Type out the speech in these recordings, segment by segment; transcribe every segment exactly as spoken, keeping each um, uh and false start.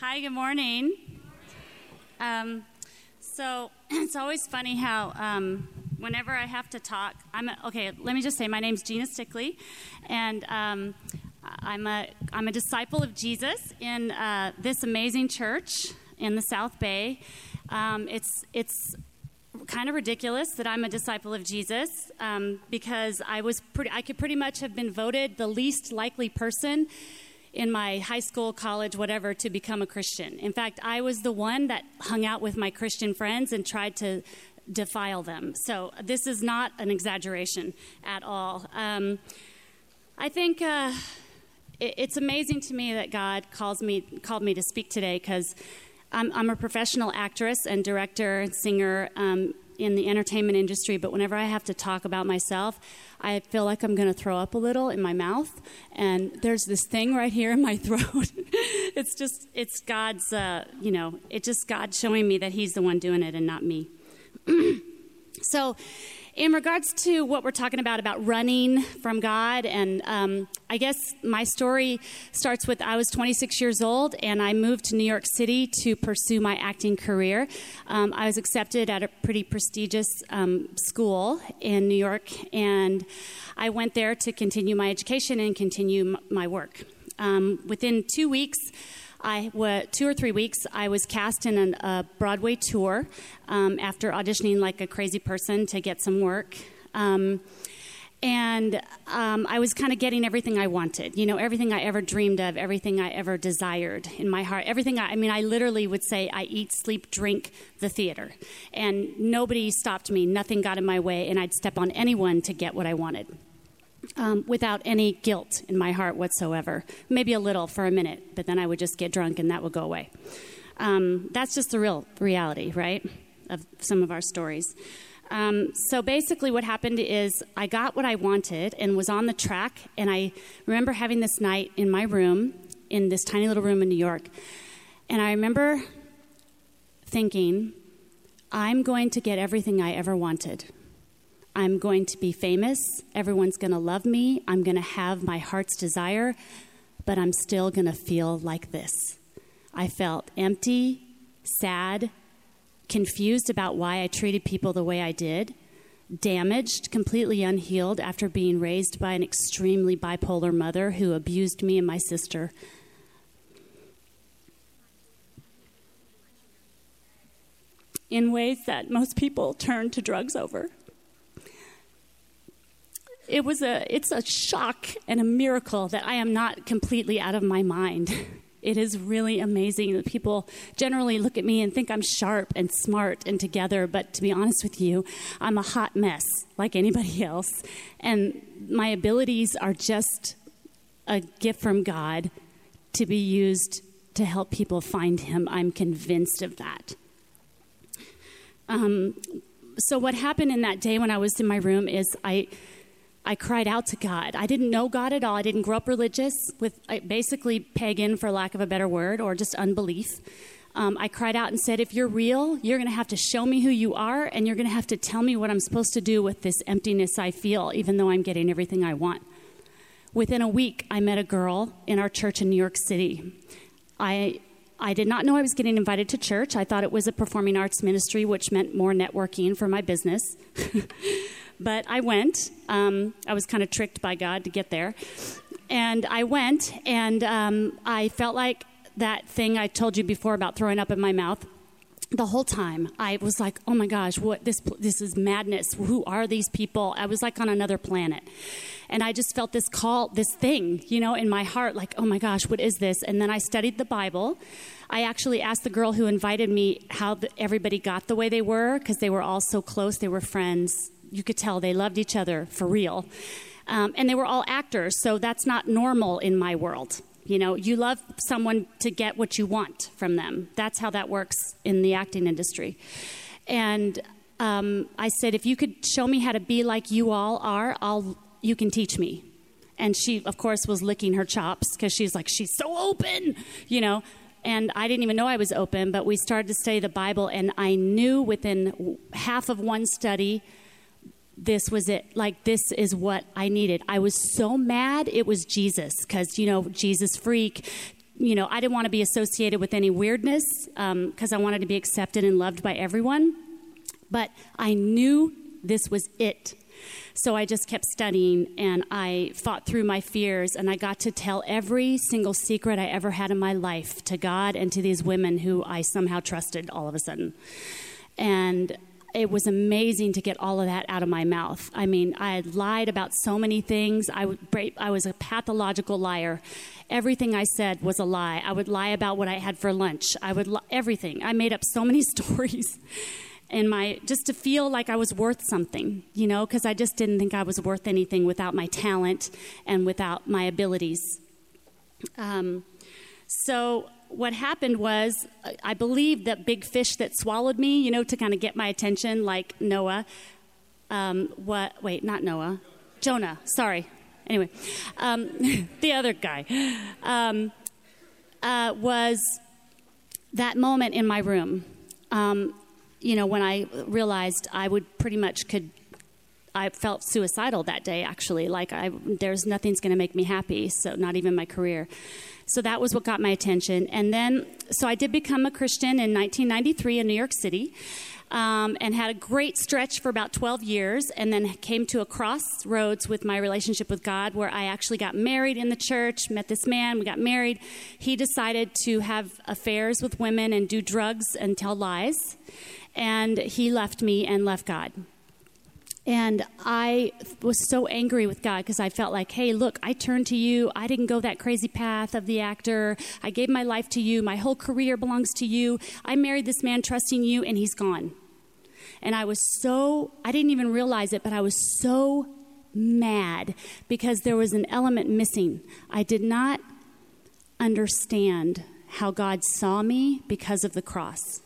Hi, good morning. Um, so it's always funny how um, whenever I have to talk, I'm a, okay, let me just say my name's Gina Stickley, and um, I'm a I'm a disciple of Jesus in uh, this amazing church in the South Bay. Um, it's it's kind of ridiculous that I'm a disciple of Jesus um, because I was pretty I could pretty much have been voted the least likely person in my high school, college, whatever, to become a Christian. In fact, I was the one that hung out with my Christian friends and tried to defile them. So this is not an exaggeration at all. Um, I think uh, it, it's amazing to me that God calls me called me to speak today because I'm, I'm a professional actress and director and singer um, in the entertainment industry, but whenever I have to talk about myself, I feel like I'm gonna throw up a little in my mouth, and there's this thing right here in my throat. It's just, it's God's, uh, you know, it's just God showing me that he's the one doing it and not me. So in regards to what we're talking about, about running from God, and um, I guess my story starts with I was twenty-six years old, and I moved to New York City to pursue my acting career. Um, I was accepted at a pretty prestigious um, school in New York, and I went there to continue my education and continue m- my work. Um, within two weeks... I w- two or three weeks, I was cast in an, a Broadway tour um, after auditioning like a crazy person to get some work. Um, and um, I was kind of getting everything I wanted, you know, everything I ever dreamed of, everything I ever desired in my heart, everything. I, I mean, I literally would say I eat, sleep, drink the theater. And nobody stopped me. Nothing got in my way. And I'd step on anyone to get what I wanted. Um, without any guilt in my heart whatsoever. Maybe a little for a minute, but then I would just get drunk and that would go away. Um, that's just the real reality, right, of some of our stories. Um, so basically what happened is I got what I wanted and was on the track, and I remember having this night in my room, in this tiny little room in New York, and I remember thinking, I'm going to get everything I ever wanted. I'm going to be famous, everyone's going to love me, I'm going to have my heart's desire, but I'm still going to feel like this. I felt empty, sad, confused about why I treated people the way I did, damaged, completely unhealed after being raised by an extremely bipolar mother who abused me and my sister. In ways that most people turn to drugs over. It was a, it's a shock and a miracle that I am not completely out of my mind. It is really amazing that people generally look at me and think I'm sharp and smart and together, but to be honest with you, I'm a hot mess like anybody else. And my abilities are just a gift from God to be used to help people find him. I'm convinced of that. Um, so what happened in that day when I was in my room is I... I cried out to God. I didn't know God at all. I didn't grow up religious with I basically pagan, for lack of a better word, or just unbelief. Um, I cried out and said, if you're real, you're going to have to show me who you are, and you're going to have to tell me what I'm supposed to do with this emptiness I feel, even though I'm getting everything I want. Within a week, I met a girl in our church in New York City. I I did not know I was getting invited to church. I thought it was a performing arts ministry, which meant more networking for my business. But I went. Um, I was kind of tricked by God to get there. And I went, and um, I felt like that thing I told you before about throwing up in my mouth. The whole time, I was like, oh my gosh, what this this is madness. Who are these people? I was like on another planet. And I just felt this call, this thing, you know, in my heart, like, oh my gosh, what is this? And then I studied the Bible. I actually asked the girl who invited me how the, everybody got the way they were, because they were all so close. They were friends. You could tell they loved each other for real. Um, and they were all actors, so that's not normal in my world. You know, you love someone to get what you want from them. That's how that works in the acting industry. And um, I said, if you could show me how to be like you all are, I'll, you can teach me. And she, of course, was licking her chops because she's like, she's so open, you know. And I didn't even know I was open, but we started to study the Bible, and I knew within half of one study, this was it. Like, this is what I needed. I was so mad. It was Jesus, because, you know, Jesus freak, you know, I didn't want to be associated with any weirdness because um, I wanted to be accepted and loved by everyone. But I knew this was it. So I just kept studying, and I fought through my fears, and I got to tell every single secret I ever had in my life to God and to these women who I somehow trusted all of a sudden. And it was amazing to get all of that out of my mouth. I mean, I had lied about so many things. I, would, I was a pathological liar. Everything I said was a lie. I would lie about what I had for lunch. I would li- everything. I made up so many stories. And my, just to feel like I was worth something, you know, because I just didn't think I was worth anything without my talent and without my abilities. Um, so what happened was, I believe that big fish that swallowed me, you know, to kind of get my attention, like Noah, um, what, wait, not Noah, Jonah, sorry. Anyway, um, the other guy um, uh, was that moment in my room. Um, You know, when I realized I would pretty much could, I felt suicidal that day, actually. Like, I, there's nothing's going to make me happy, so not even my career. So that was what got my attention. And then, so I did become a Christian in nineteen ninety-three in New York City, um, and had a great stretch for about twelve years, and then came to a crossroads with my relationship with God, where I actually got married in the church, met this man, we got married. He decided to have affairs with women and do drugs and tell lies. And he left me and left God. And I was so angry with God because I felt like, hey, look, I turned to you. I didn't go that crazy path of the actor. I gave my life to you. My whole career belongs to you. I married this man trusting you, and he's gone. And I was so, I didn't even realize it, but I was so mad because there was an element missing. I did not understand how God saw me because of the cross.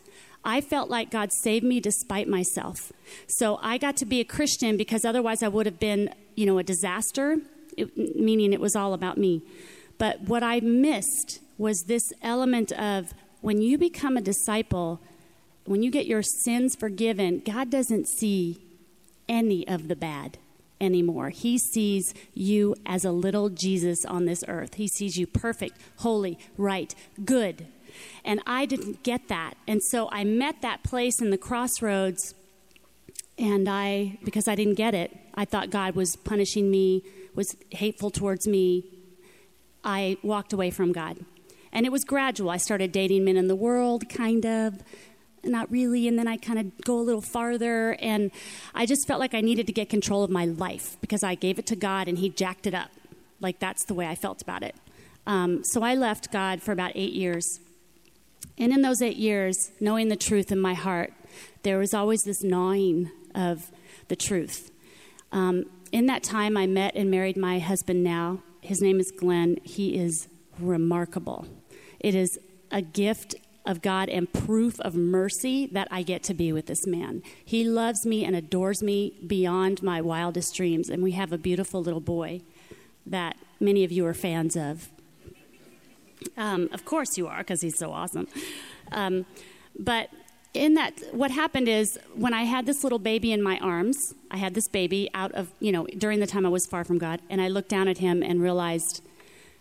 I felt like God saved me despite myself. So I got to be a Christian because otherwise I would have been, you know, a disaster, it, meaning it was all about me. But what I missed was this element of when you become a disciple, when you get your sins forgiven, God doesn't see any of the bad anymore. He sees you as a little Jesus on this earth. He sees you perfect, holy, right, good. And I didn't get that. And so I met that place in the crossroads, and I, because I didn't get it, I thought God was punishing me, was hateful towards me. I walked away from God. And it was gradual. I started dating men in the world, kind of, not really, and then I kind of go a little farther, and I just felt like I needed to get control of my life because I gave it to God, and he jacked it up. Like, that's the way I felt about it. Um, so I left God for about eight years. And in those eight years, knowing the truth in my heart, there was always this gnawing of the truth. Um, in that time, I met and married my husband now. His name is Glenn. He is remarkable. It is a gift of God and proof of mercy that I get to be with this man. He loves me and adores me beyond my wildest dreams. And we have a beautiful little boy that many of you are fans of. Um, of course you are, because he's so awesome. Um, but in that, what happened is when I had this little baby in my arms, I had this baby out of, you know, during the time I was far from God, and I looked down at him and realized,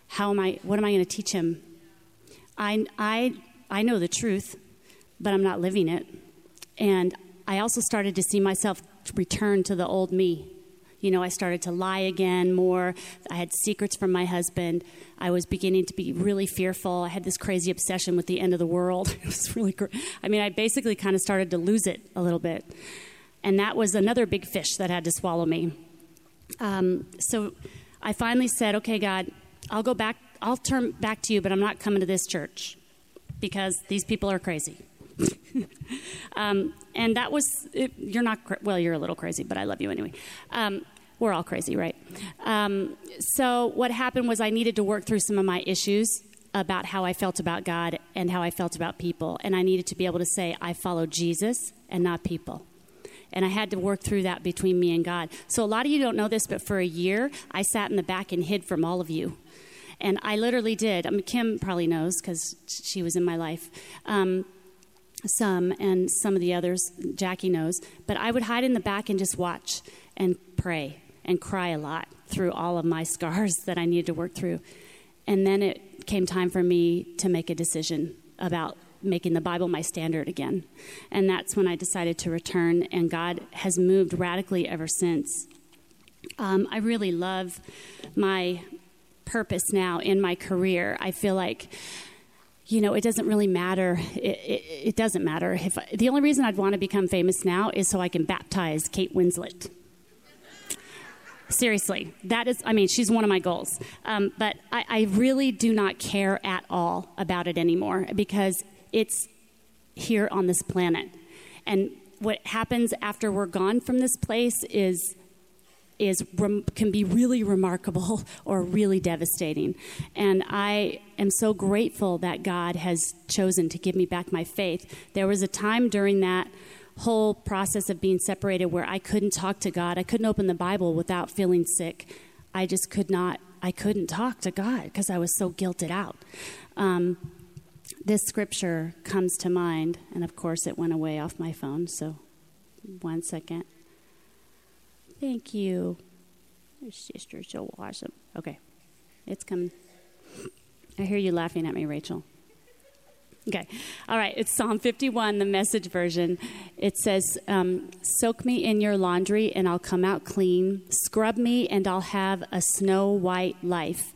how am I, what am I going to teach him? I, I, I know the truth, but I'm not living it. And I also started to see myself return to the old me. You know, I started to lie again more. I had secrets from my husband. I was beginning to be really fearful. I had this crazy obsession with the end of the world. It was really crazy. I mean, I basically kind of started to lose it a little bit. And that was another big fish that had to swallow me. Um, so I finally said, okay, God, I'll go back. I'll turn back to you, but I'm not coming to this church because these people are crazy. um, and that was, it, you're not, cra- well, you're a little crazy, but I love you anyway. Um, We're all crazy, right? Um, so what happened was I needed to work through some of my issues about how I felt about God and how I felt about people. And I needed to be able to say, I follow Jesus and not people. And I had to work through that between me and God. So a lot of you don't know this, but for a year, I sat in the back and hid from all of you. And I literally did. I mean, Kim probably knows because she was in my life. Um, some and some of the others, Jackie knows. But I would hide in the back and just watch and pray and cry a lot through all of my scars that I needed to work through. And then it it came time for me to make a decision about making the Bible my standard again. And that's when I decided to return, and God has moved radically ever since. Um, I really love my purpose now in my career. I feel like, you know, it doesn't really matter. It, it, it doesn't matter. If I, the only reason I'd want to become famous now is so I can baptize Kate Winslet. Seriously, that is, I mean, she's one of my goals. Um, but I, I really do not care at all about it anymore, because it's here on this planet. And what happens after we're gone from this place is is rem- can be really remarkable or really devastating. And I am so grateful that God has chosen to give me back my faith. There was a time during that whole process of being separated where I couldn't talk to God. I couldn't open the Bible without feeling sick. I just could not, I couldn't talk to God because I was so guilted out. Um, this scripture comes to mind, and of course it went away off my phone, so one second. Thank you. Your sister's so awesome. Okay, it's coming. I hear you laughing at me, Rachel. Okay, all right, it's Psalm fifty-one, the Message version. It says, um, soak me in your laundry and I'll come out clean. Scrub me and I'll have a snow white life.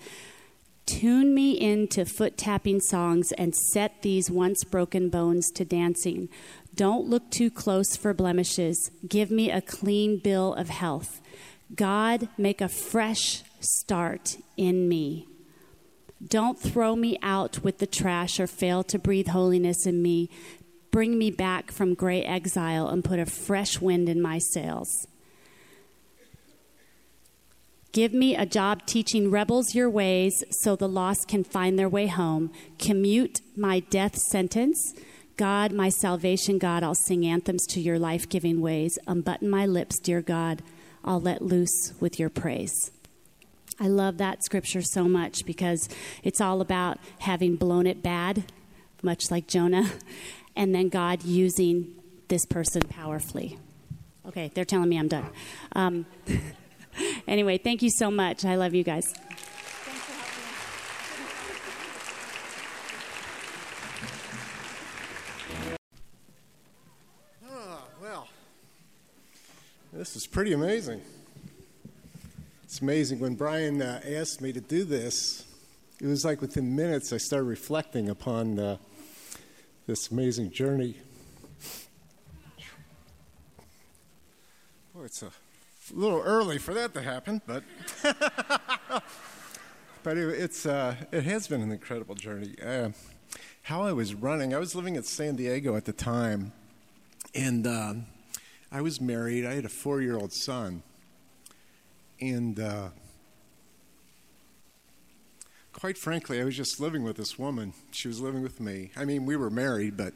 Tune me into foot-tapping songs and set these once broken bones to dancing. Don't look too close for blemishes. Give me a clean bill of health. God, make a fresh start in me. Don't throw me out with the trash or fail to breathe holiness in me. Bring me back from gray exile and put a fresh wind in my sails. Give me a job teaching rebels your ways so the lost can find their way home. Commute my death sentence. God, my salvation, God, I'll sing anthems to your life-giving ways. Unbutton my lips, dear God. I'll let loose with your praise. I love that scripture so much because it's all about having blown it bad, much like Jonah, and then God using this person powerfully. Okay, they're telling me I'm done. Um, anyway, thank you so much. I love you guys. This is pretty amazing. It's amazing. When Brian uh, asked me to do this, it was like within minutes I started reflecting upon uh, this amazing journey. Boy, it's a little early for that to happen, but but it, it's uh, it has been an incredible journey. Uh, how I was running, I was living in San Diego at the time, and Uh, I was married. I had a four-year-old son, and uh, quite frankly, I was just living with this woman. She was living with me. I mean, we were married, but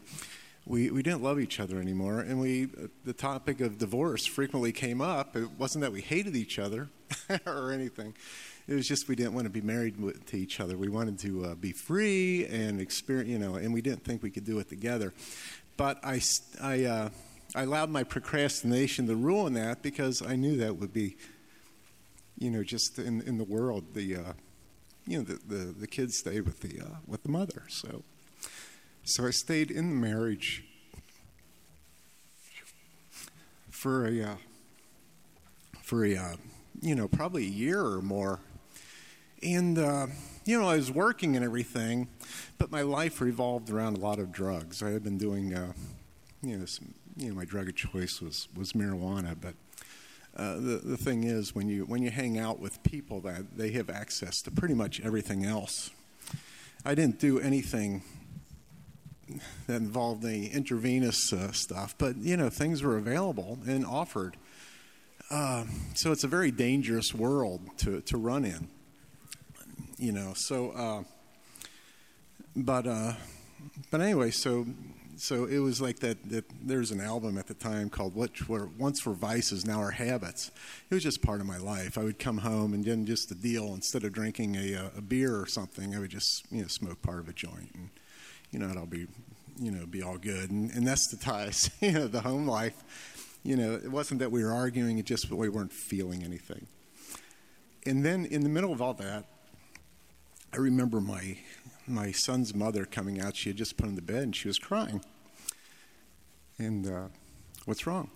we, we didn't love each other anymore, and we uh, the topic of divorce frequently came up. It wasn't that we hated each other or anything. It was just we didn't want to be married with, to each other. We wanted to uh, be free and experience, you know, and we didn't think we could do it together. But I... I uh, I allowed my procrastination to ruin that because I knew that would be, you know, just in, in the world, the, uh, you know, the, the, the kids stayed with the, uh, with the mother. So, so I stayed in the marriage for a, uh, for a, uh, you know, probably a year or more. And, uh, you know, I was working and everything, but my life revolved around a lot of drugs. I had been doing, uh, you know, some, you know, my drug of choice was, was marijuana, but uh, the, the thing is, when you when you hang out with people that they have access to pretty much everything else. I didn't do anything that involved any intravenous uh, stuff, but, you know, things were available and offered. Uh, so it's a very dangerous world to, to run in, you know, so, uh, but, uh, but anyway, so... So it was like that, that there's an album at the time called What Were Once Were Vices, Now Are Habits. It was just part of my life. I would come home and then just the deal, instead of drinking a, a beer or something, I would just, you know, smoke part of a joint. And, you know, it'll be, you know, be all good and, and anesthetize, you know, the home life. You know, it wasn't that we were arguing, it just we weren't feeling anything. And then in the middle of all that, I remember my my son's mother coming out. She had just put him to bed, and she was crying. And uh, what's wrong?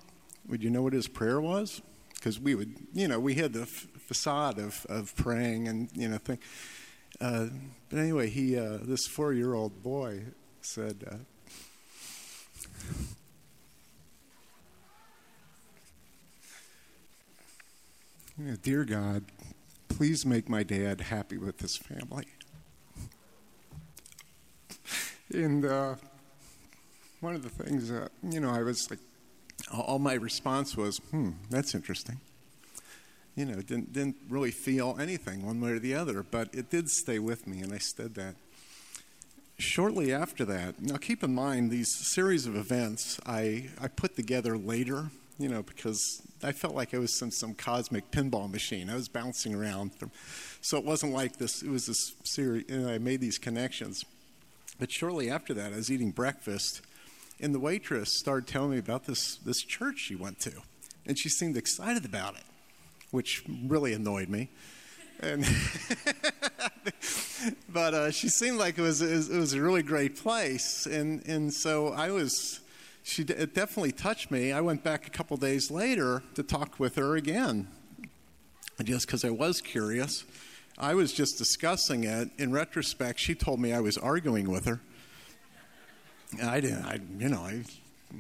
Would you know what his prayer was? Because we would, you know, we had the f facade of, of praying and, you know, thing. Uh, but anyway, he, uh, this four-year-old boy said, uh, "Dear God, please make my dad happy with his family." And uh, one of the things, uh, you know, I was like, all my response was, hmm, that's interesting. You know, didn't, didn't really feel anything one way or the other, but it did stay with me, and I said that. Shortly after that, now keep in mind, these series of events I, I put together later, you know, because I felt like I was in some cosmic pinball machine. I was bouncing around. From, so it wasn't like this. It was this series, and I made these connections. But shortly after that, I was eating breakfast, and the waitress started telling me about this, this church she went to. And she seemed excited about it, which really annoyed me. And but uh, she seemed like it was, it was a really great place. And, and so I was... She, it definitely touched me. I went back a couple days later to talk with her again, just because I was curious. I was just discussing it. In retrospect, she told me I was arguing with her. And I didn't, I, you know, I,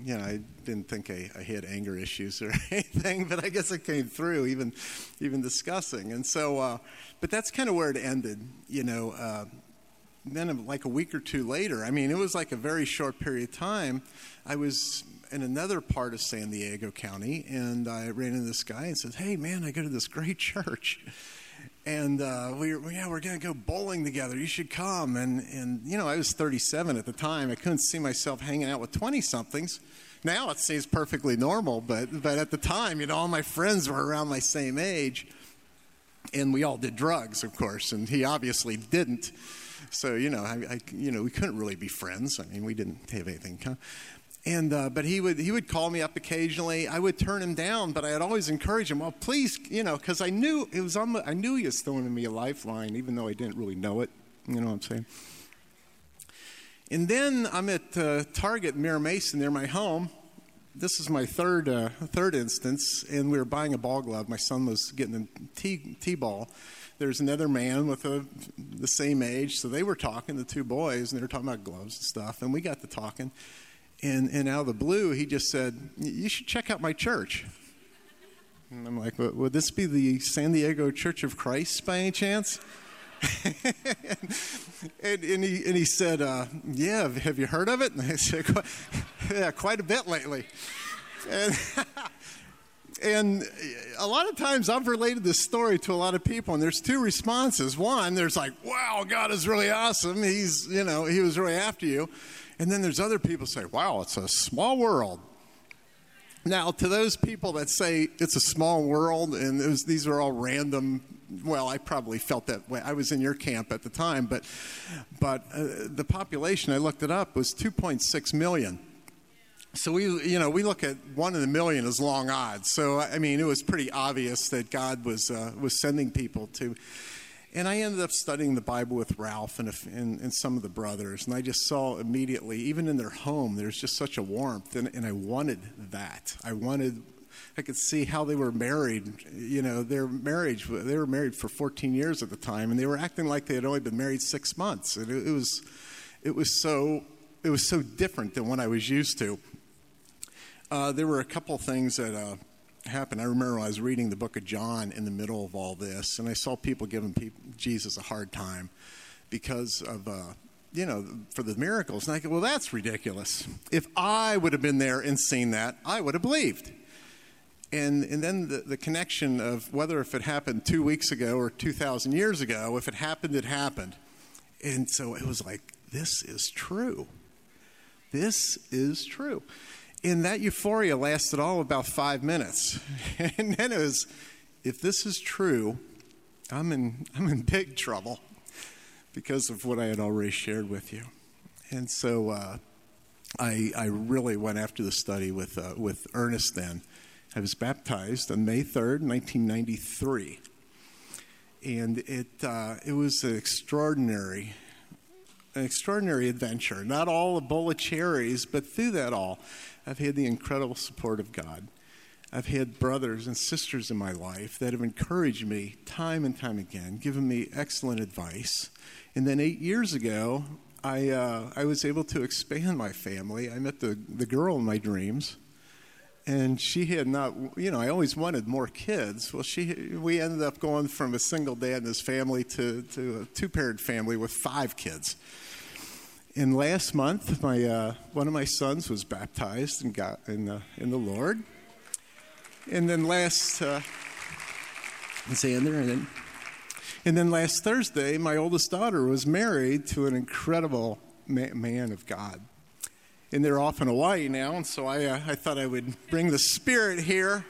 you know, I didn't think I, I had anger issues or anything, but I guess it came through even, even discussing. And so, uh, but that's kind of where it ended, you know. Uh, Then like a week or two later, I mean, it was like a very short period of time. I was in another part of San Diego County, and I ran into this guy and said, "Hey, man, I go to this great church. And uh, we were, yeah, we're going to go bowling together. You should come." And, and, you know, I was thirty-seven at the time. I couldn't see myself hanging out with twenty-somethings. Now it seems perfectly normal, but, but at the time, you know, all my friends were around my same age. And we all did drugs, of course, and he obviously didn't. So, you know, I, I, you know, we couldn't really be friends. I mean, we didn't have anything. And, uh, but he would, he would call me up occasionally. I would turn him down, but I would always encourage him. Well, please, you know, because I knew it was, I knew he was throwing me a lifeline, even though I didn't really know it. You know what I'm saying? And then I'm at uh, Target, Mirror Mason, near my home. This is my third, uh, third instance, and we were buying a ball glove. My son was getting a T-ball. There's another man with a, the same age, so they were talking, the two boys, and they were talking about gloves and stuff, and we got to talking. And, and out of the blue, he just said, "You should check out my church." And I'm like, would this be the San Diego Church of Christ by any chance? and, and, he, and he said, uh, "Yeah, have you heard of it?" And I said, Qu "Yeah, quite a bit lately." And, and a lot of times I've related this story to a lot of people, and there's two responses. One, there's like, "Wow, God is really awesome. He's, you know, he was really after you." And then there's other people say, "Wow, it's a small world." Now, to those people that say it's a small world, and it was, these are all random, well, I probably felt that way. I was in your camp at the time, but, but uh, the population, I looked it up, was two point six million. So we, you know, we look at one in a million as long odds. So, I mean, it was pretty obvious that God was, uh, was sending people to. And I ended up studying the Bible with Ralph and, and, and some of the brothers, and I just saw immediately, even in their home, there's just such a warmth, and, and I wanted that. I wanted, I could see how they were married. You know, their marriage, they were married for fourteen years at the time, and they were acting like they had only been married six months. And it, it was, it was so, it was so different than what I was used to. Uh, there were a couple things that uh, happened. I remember I was reading the book of John in the middle of all this, and I saw people giving people, Jesus a hard time because of, uh, you know, for the miracles. And I go, well, that's ridiculous. If I would have been there and seen that, I would have believed. And, and then the, the connection of whether if it happened two weeks ago or two thousand years ago, if it happened, it happened. And so it was like, this is true. This is true. And that euphoria lasted all about five minutes. And then it was, if this is true, I'm in, I'm in big trouble because of what I had already shared with you. And so uh, I, I really went after the study with, uh, with Ernest then. I was baptized on May third, nineteen ninety-three. And it, uh, it was an extraordinary an extraordinary adventure. Not all a bowl of cherries, but through that all, I've had the incredible support of God. I've had brothers and sisters in my life that have encouraged me time and time again, given me excellent advice. And then eight years ago, I uh, I was able to expand my family. I met the, the girl in my dreams, and she had not, you know, I always wanted more kids. Well, she we ended up going from a single dad and his family to, to a two-parent family with five kids. And last month, my uh, one of my sons was baptized and got in the, in the Lord. And then last, uh, Xander, and then, and then last Thursday, my oldest daughter was married to an incredible ma- man of God. And they're off in Hawaii now, and so I, uh, I thought I would bring the spirit here.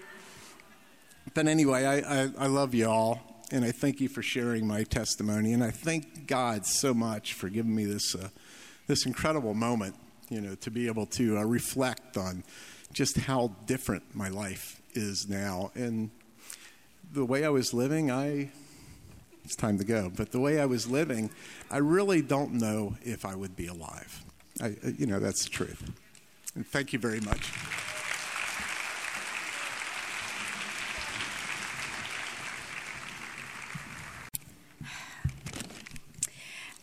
But anyway, I, I, I love you all, and I thank you for sharing my testimony. And I thank God so much for giving me this uh, this incredible moment, you know, to be able to uh, reflect on just how different my life is now. And the way I was living, I, it's time to go, but the way I was living, I really don't know if I would be alive. I, you know, that's the truth. And thank you very much.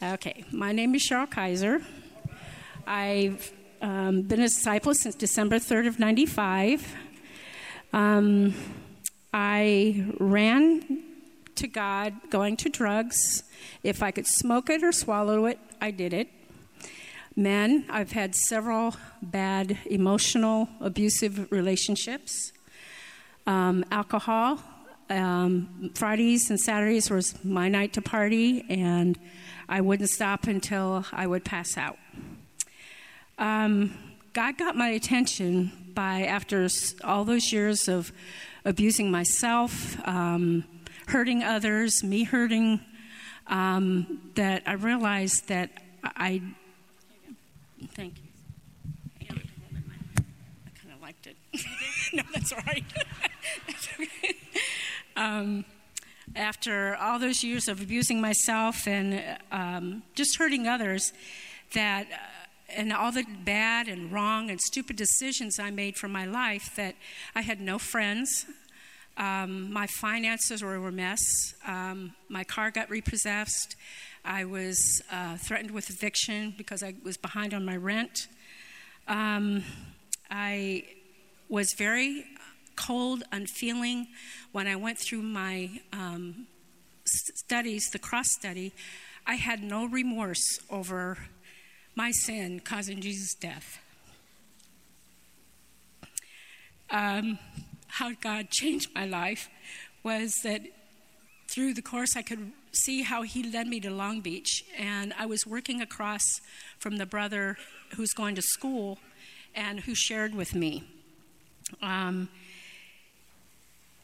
Okay, my name is Cheryl Kaiser. I've Um, been a disciple since December third of ninety-five. Um, I ran to God going to drugs. If I could smoke it or swallow it, I did it. Men, I've had several bad emotional, abusive relationships. Um, alcohol, um, Fridays and Saturdays was my night to party, and I wouldn't stop until I would pass out. Um, God got my attention by, after all those years of abusing myself, um, hurting others, me hurting, um, that I realized that I, thank you. I kind of liked it. No, that's all right. That's okay. Um, after all those years of abusing myself and um, just hurting others, that... Uh, and all the bad and wrong and stupid decisions I made for my life, that I had no friends. Um, my finances were a mess. Um, my car got repossessed. I was uh, threatened with eviction because I was behind on my rent. Um, I was very cold, unfeeling. When I went through my um, studies, the cross study, I had no remorse over my sin causing Jesus' death. Um, how God changed my life was that through the course I could see how he led me to Long Beach, and I was working across from the brother who's going to school and who shared with me. Um,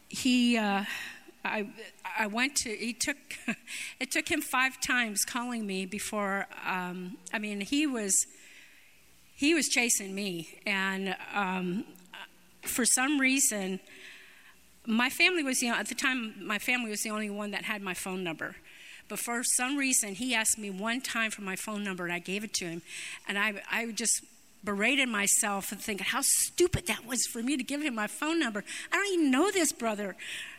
he... Uh, I I went to, he took, it took him five times calling me before, um, I mean, he was, he was chasing me. And um, for some reason, my family was, you know, at the time, my family was the only one that had my phone number. But for some reason, he asked me one time for my phone number, and I gave it to him. And I I just berated myself and thinking how stupid that was for me to give him my phone number. I don't even know this brother.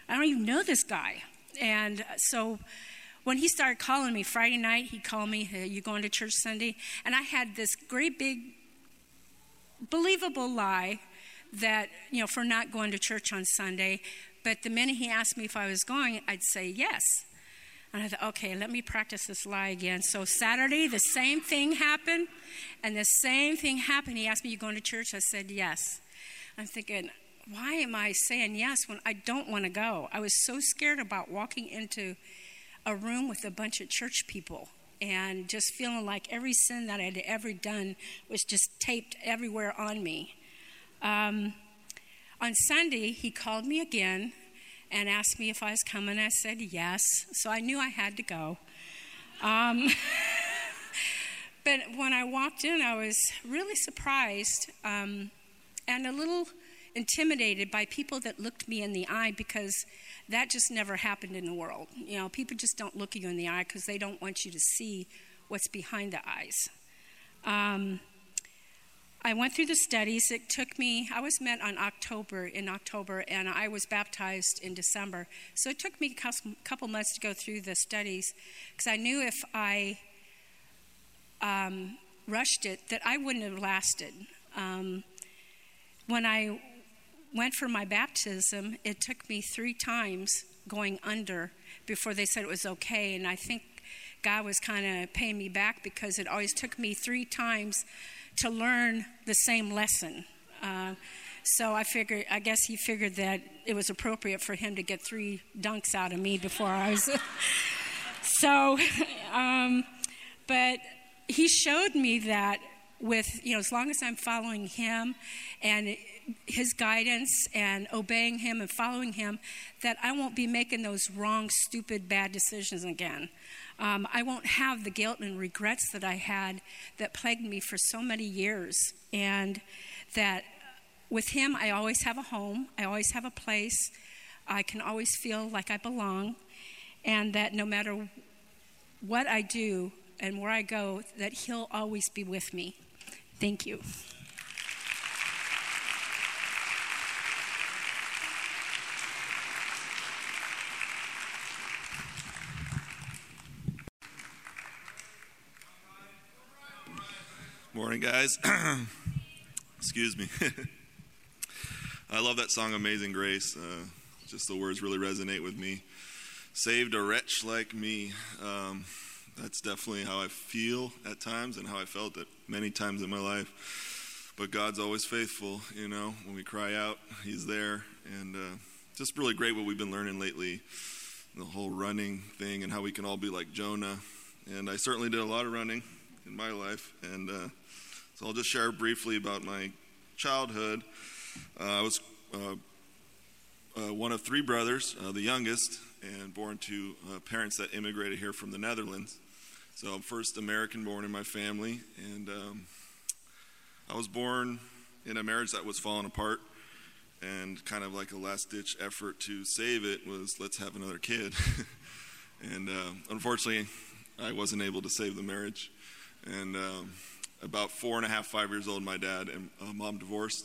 I don't even know this guy. And so when he started calling me Friday night, he called me, hey, you going to church Sunday? And I had this great big believable lie that, you know, for not going to church on Sunday. But the minute he asked me if I was going, I'd say yes. And I thought, okay, let me practice this lie again. So Saturday, the same thing happened. And the same thing happened. He asked me, you going to church? I said yes. I'm thinking, why am I saying yes when I don't want to go? I was so scared about walking into a room with a bunch of church people and just feeling like every sin that I had ever done was just taped everywhere on me. Um, on Sunday, he called me again and asked me if I was coming. I said yes, so I knew I had to go. Um, but when I walked in, I was really surprised um, and a little intimidated by people that looked me in the eye, because that just never happened in the world. You know, people just don't look you in the eye because they don't want you to see what's behind the eyes. Um, I went through the studies. It took me, I was met on October, in October, and I was baptized in December. So it took me a couple months to go through the studies, because I knew if I um, rushed it, that I wouldn't have lasted. Um, when I went for my baptism, it took me three times going under before they said it was okay, and I think God was kind of paying me back, because it always took me three times to learn the same lesson. Uh, so I figured, I guess he figured that it was appropriate for him to get three dunks out of me before I was. so, um, but he showed me that with, you know, as long as I'm following him and his guidance and obeying him and following him, that I won't be making those wrong, stupid, bad decisions again. Um, I won't have the guilt and regrets that I had that plagued me for so many years. And that with him, I always have a home. I always have a place. I can always feel like I belong. And that no matter what I do and where I go, that he'll always be with me. Thank you. Morning, guys. Excuse me. I love that song, Amazing Grace. Uh, just the words really resonate with me. Saved a wretch like me. Um, that's definitely how I feel at times, and how I felt at many times in my life. But God's always faithful, you know. When we cry out, he's there. And uh, just really great what we've been learning lately, the whole running thing and how we can all be like Jonah. And I certainly did a lot of running in my life, and uh, so I'll just share briefly about my childhood. Uh, I was uh, uh, one of three brothers, uh, the youngest, and born to uh, parents that immigrated here from the Netherlands. So I'm first American born in my family, and um, I was born in a marriage that was falling apart, and kind of like a last-ditch effort to save it was, let's have another kid. And uh, unfortunately, I wasn't able to save the marriage. And um, about four and a half, five years old, my dad and uh, mom divorced.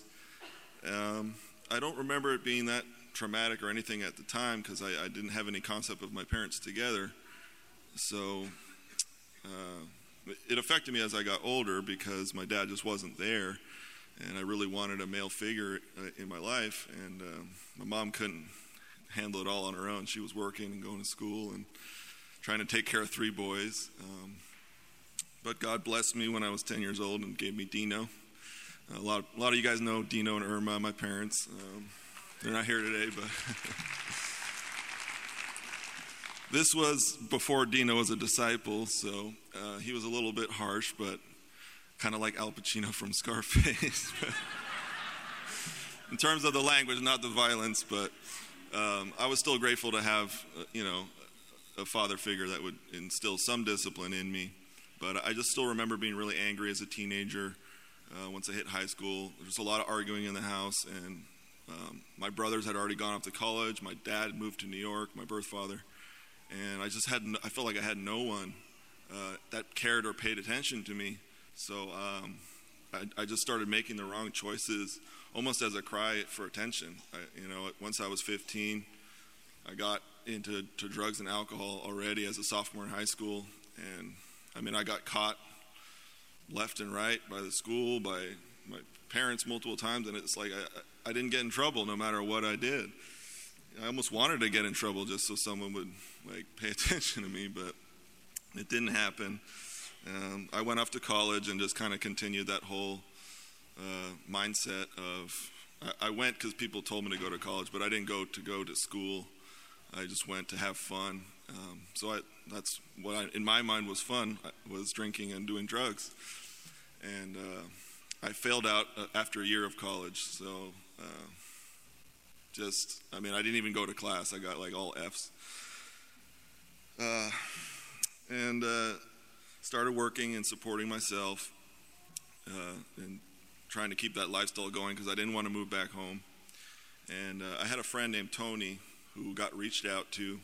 Um, I don't remember it being that traumatic or anything at the time, because I, I didn't have any concept of my parents together. So uh, it affected me as I got older, because my dad just wasn't there. And I really wanted a male figure uh, in my life. And uh, my mom couldn't handle it all on her own. She was working and going to school and trying to take care of three boys. Um, But God blessed me when I was ten years old and gave me Dino. A lot of, a lot of you guys know Dino and Irma, my parents. Um, they're not here today, but this was before Dino was a disciple, so uh, he was a little bit harsh, but kind of like Al Pacino from Scarface. In terms of the language, not the violence, but um, I was still grateful to have, uh, you know, a father figure that would instill some discipline in me. But I just still remember being really angry as a teenager. Uh, once I hit high school, there was a lot of arguing in the house, and um, my brothers had already gone off to college. My dad moved to New York, my birth father, and I just had no, I felt like I had no one uh, that cared or paid attention to me. So um, I, I just started making the wrong choices, almost as a cry for attention. I, you know, once I was fifteen, I got into to drugs and alcohol already as a sophomore in high school, and I mean, I got caught left and right by the school, by my parents multiple times, and it's like I, I didn't get in trouble no matter what I did. I almost wanted to get in trouble just so someone would, like, pay attention to me, but it didn't happen. Um, I went off to college and just kind of continued that whole uh, mindset of, I, I went because people told me to go to college, but I didn't go to go to school. I just went to have fun. Um, so I, that's what I, in my mind was fun, was drinking and doing drugs. And uh, I failed out after a year of college. So uh, just, I mean, I didn't even go to class. I got like all F's. Uh, and uh, started working and supporting myself uh, and trying to keep that lifestyle going, because I didn't want to move back home. And uh, I had a friend named Tony who got reached out to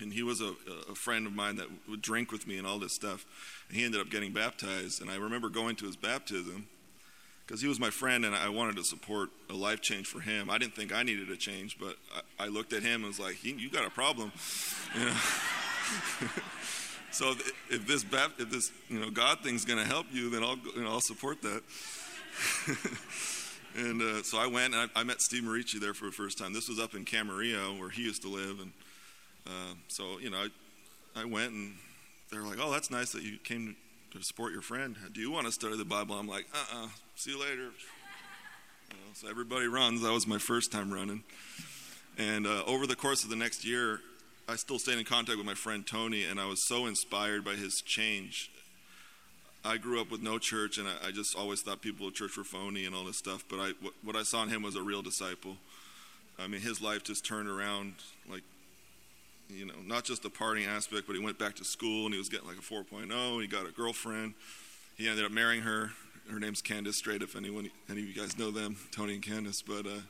And he was a, a friend of mine that would drink with me and all this stuff. And he ended up getting baptized. And I remember going to his baptism because he was my friend and I wanted to support a life change for him. I didn't think I needed a change, but I, I looked at him and was like, he, you got a problem. You know? So if this, if this, you know, God thing's going to help you, then I'll, you know, I'll support that. And uh, so I went and I, I met Steve Marucci there for the first time. This was up in Camarillo where he used to live. And uh, so, you know, I, I went and they were like, oh, that's nice that you came to support your friend. Do you want to study the Bible? I'm like, uh-uh, see you later. You know, so everybody runs. That was my first time running. And uh, over the course of the next year, I still stayed in contact with my friend Tony, and I was so inspired by his change. I grew up with no church, and I, I just always thought people at church were phony and all this stuff, but I, what, what I saw in him was a real disciple. I mean, his life just turned around, like, you know, not just the partying aspect, but he went back to school, and he was getting like a four point oh, he got a girlfriend. He ended up marrying her. Her name's Candace Strait, if anyone, any of you guys know them, Tony and Candace, but... Uh,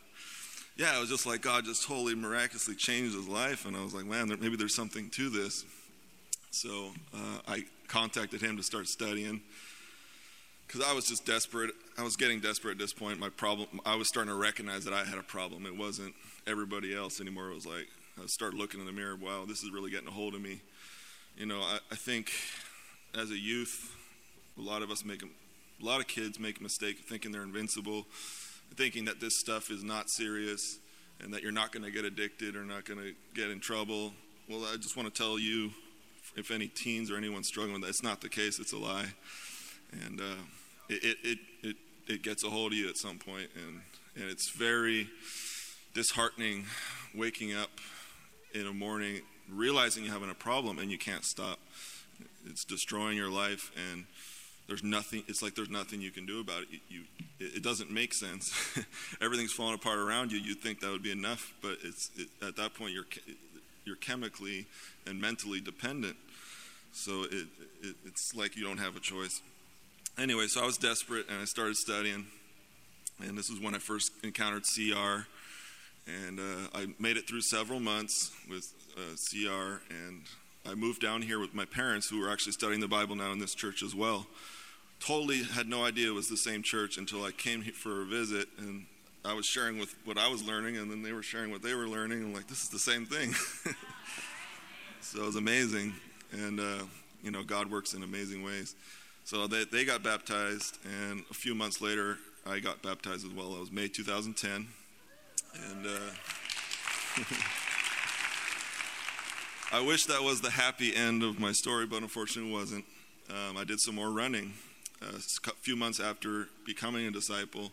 yeah, it was just like God just totally miraculously changed his life. And I was like, man, there, maybe there's something to this. So uh, I contacted him to start studying because I was just desperate. I was getting desperate at this point. My problem, I was starting to recognize that I had a problem. It wasn't everybody else anymore. It was like, I started looking in the mirror, wow, this is really getting a hold of me. You know, I, I think as a youth, a lot of us make, a lot of kids make a mistake thinking they're invincible, thinking that this stuff is not serious and that you're not going to get addicted or not going to get in trouble. Well, I just want to tell you, if any teens or anyone struggling with that, it's not the case. It's a lie. And uh, it, it, it, it gets a hold of you at some point. And, and it's very disheartening waking up in the morning, realizing you're having a problem and you can't stop. It's destroying your life. And there's nothing, it's like there's nothing you can do about it. You, you, it doesn't make sense. Everything's falling apart around you. You'd think that would be enough, but it's it, at that point you're you're chemically and mentally dependent. So it, it it's like you don't have a choice. Anyway, so I was desperate and I started studying. And this is when I first encountered C R. And uh, I made it through several months with uh, C R, and I moved down here with my parents who were actually studying the Bible now in this church as well. Totally had no idea it was the same church until I came here for a visit, and I was sharing with what I was learning, and then they were sharing what they were learning, and I'm like, this is the same thing. So it was amazing, and uh, you know, God works in amazing ways. So they, they got baptized, and a few months later, I got baptized as well. It was May two thousand ten, and... Uh, I wish that was the happy end of my story, but unfortunately it wasn't. Um, I did some more running. Uh, a few months after becoming a disciple,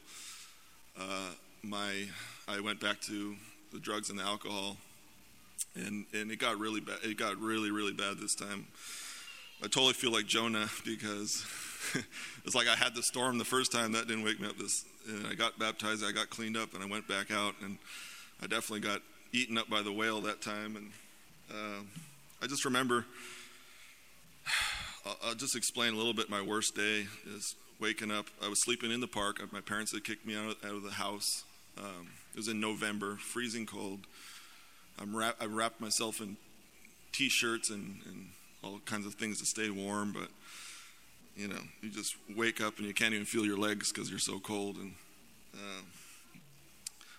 uh, my I went back to the drugs and the alcohol, and, and it got really bad. It got really, really bad this time. I totally feel like Jonah because it's like I had the storm the first time. That didn't wake me up. This, and I got baptized, I got cleaned up, and I went back out, and I definitely got eaten up by the whale that time, and Uh, I just remember, I'll, I'll just explain a little bit my worst day is waking up. I was sleeping in the park. My parents had kicked me out of, out of the house. Um, it was in November, freezing cold. I'm wrap, I wrapped myself in t-shirts and, and all kinds of things to stay warm, but you know, you just wake up and you can't even feel your legs because you're so cold. And uh,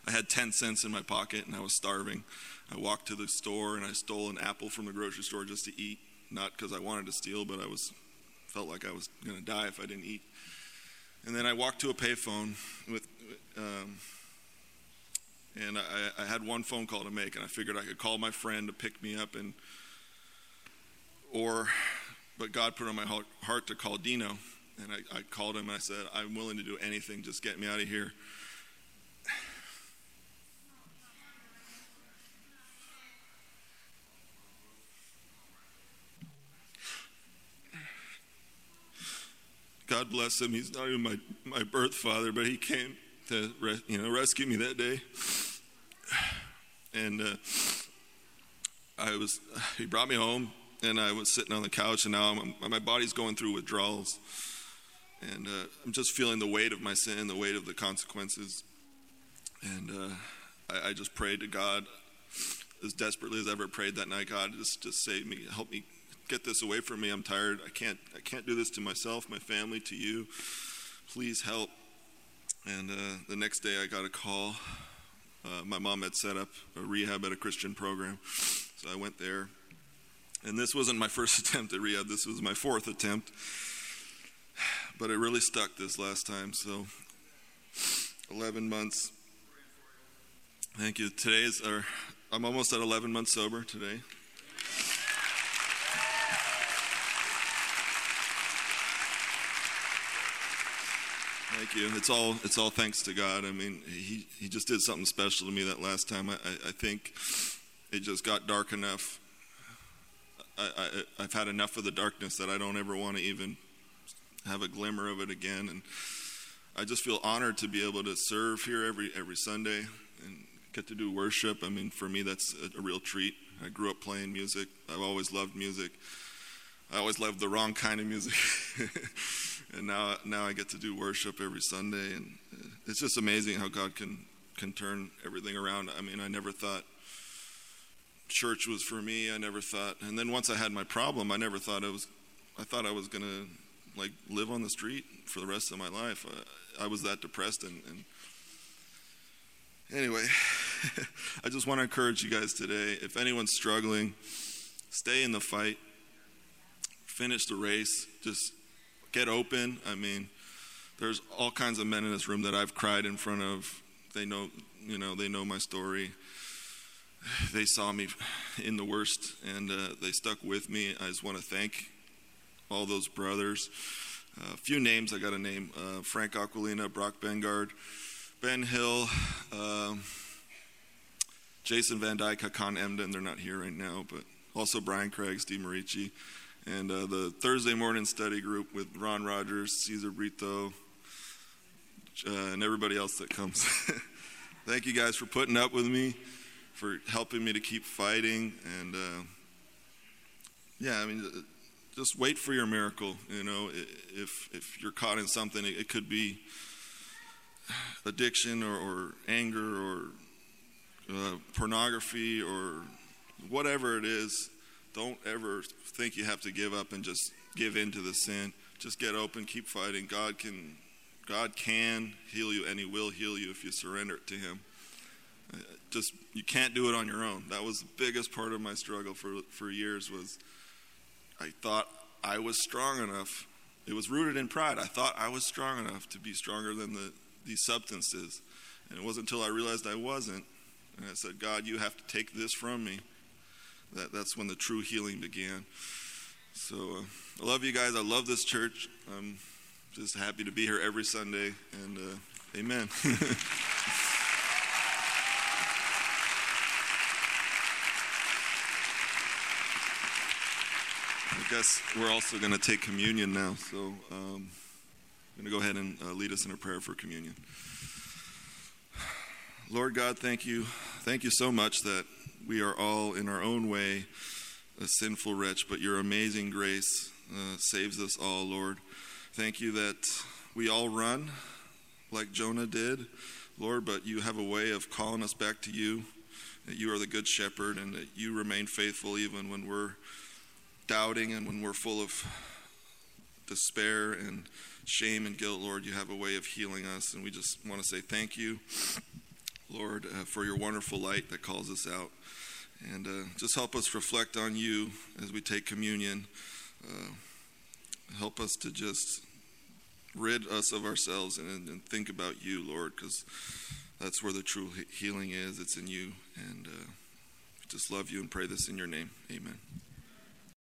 I had ten cents in my pocket and I was starving. I walked to the store and I stole an apple from the grocery store just to eat, not because I wanted to steal, but I was felt like I was going to die if I didn't eat. And then I walked to a payphone with, um, and I, I had one phone call to make, and I figured I could call my friend to pick me up, and or, but God put on my heart to call Dino, and I, I called him and I said, I'm willing to do anything, just get me out of here. God bless him. He's not even my, my birth father, but he came to res, you know rescue me that day. And uh, I was he brought me home, and I was sitting on the couch, and now I'm, my body's going through withdrawals, and uh, I'm just feeling the weight of my sin, the weight of the consequences. And uh, I, I just prayed to God as desperately as I ever prayed that night, God, just, just save me, help me get this away from me. I'm tired. I can't, I can't do this to myself, my family, to you. Please help. And uh, the next day I got a call. Uh, my mom had set up a rehab at a Christian program. So I went there. And this wasn't my first attempt at rehab. This was my fourth attempt. But it really stuck this last time. So eleven months. Thank you. Today's, or I'm almost at eleven months sober today. Thank you. It's all it's all thanks to God. I mean, he, he just did something special to me that last time. I, I, I think it just got dark enough. I, I, I've had enough of the darkness that I don't ever want to even have a glimmer of it again. And I just feel honored to be able to serve here every every Sunday and get to do worship. I mean, for me, that's a, a real treat. I grew up playing music. I've always loved music. I always loved the wrong kind of music. And now now I get to do worship every Sunday, and it's just amazing how God can can turn everything around. I mean, I never thought church was for me. I never thought, and then once I had my problem, I never thought I was, I thought I was going to, like, live on the street for the rest of my life. I, I was that depressed, and, and anyway, I just want to encourage you guys today, if anyone's struggling, stay in the fight, finish the race, just get open. I mean, there's all kinds of men in this room that I've cried in front of. They know, you know, they know my story. They saw me in the worst, and uh, they stuck with me. I just want to thank all those brothers. A uh, few names I got to name. Uh, Frank Aquilina, Brock Bengard, Ben Hill, uh, Jason Van Dyke, Hakan Emden. They're not here right now, but also Brian Craig, Steve Marucci. And uh, the Thursday morning study group with Ron Rogers, Cesar Brito, uh, and everybody else that comes. Thank you guys for putting up with me, for helping me to keep fighting. And uh, yeah, I mean, just wait for your miracle. You know, if if you're caught in something, it, it could be addiction or, or anger or uh, pornography or whatever it is. Don't ever think you have to give up and just give in to the sin. Just get open, keep fighting. God can, God can heal you, and He will heal you if you surrender it to Him. Uh, just, you can't do it on your own. That was the biggest part of my struggle for for years, was I thought I was strong enough. It was rooted in pride. I thought I was strong enough to be stronger than the these substances. And it wasn't until I realized I wasn't, and I said, God, you have to take this from me. That, that's when the true healing began. So uh, I love you guys. I love this church. I'm just happy to be here every Sunday. And uh, amen. I guess we're also going to take communion now. So um, I'm going to go ahead and uh, lead us in a prayer for communion. Lord God, thank you. Thank you so much that we are all, in our own way, a sinful wretch, but your amazing grace uh, saves us all, Lord. Thank you that we all run like Jonah did, Lord, but you have a way of calling us back to you, that you are the good shepherd, and that you remain faithful even when we're doubting and when we're full of despair and shame and guilt, Lord. You have a way of healing us, and we just want to say thank you, Lord, uh, for your wonderful light that calls us out. And uh, just help us reflect on you as we take communion. Uh, help us to just rid us of ourselves and, and think about you, Lord, because that's where the true healing is. It's in you. And uh, just love you and pray this in your name. Amen.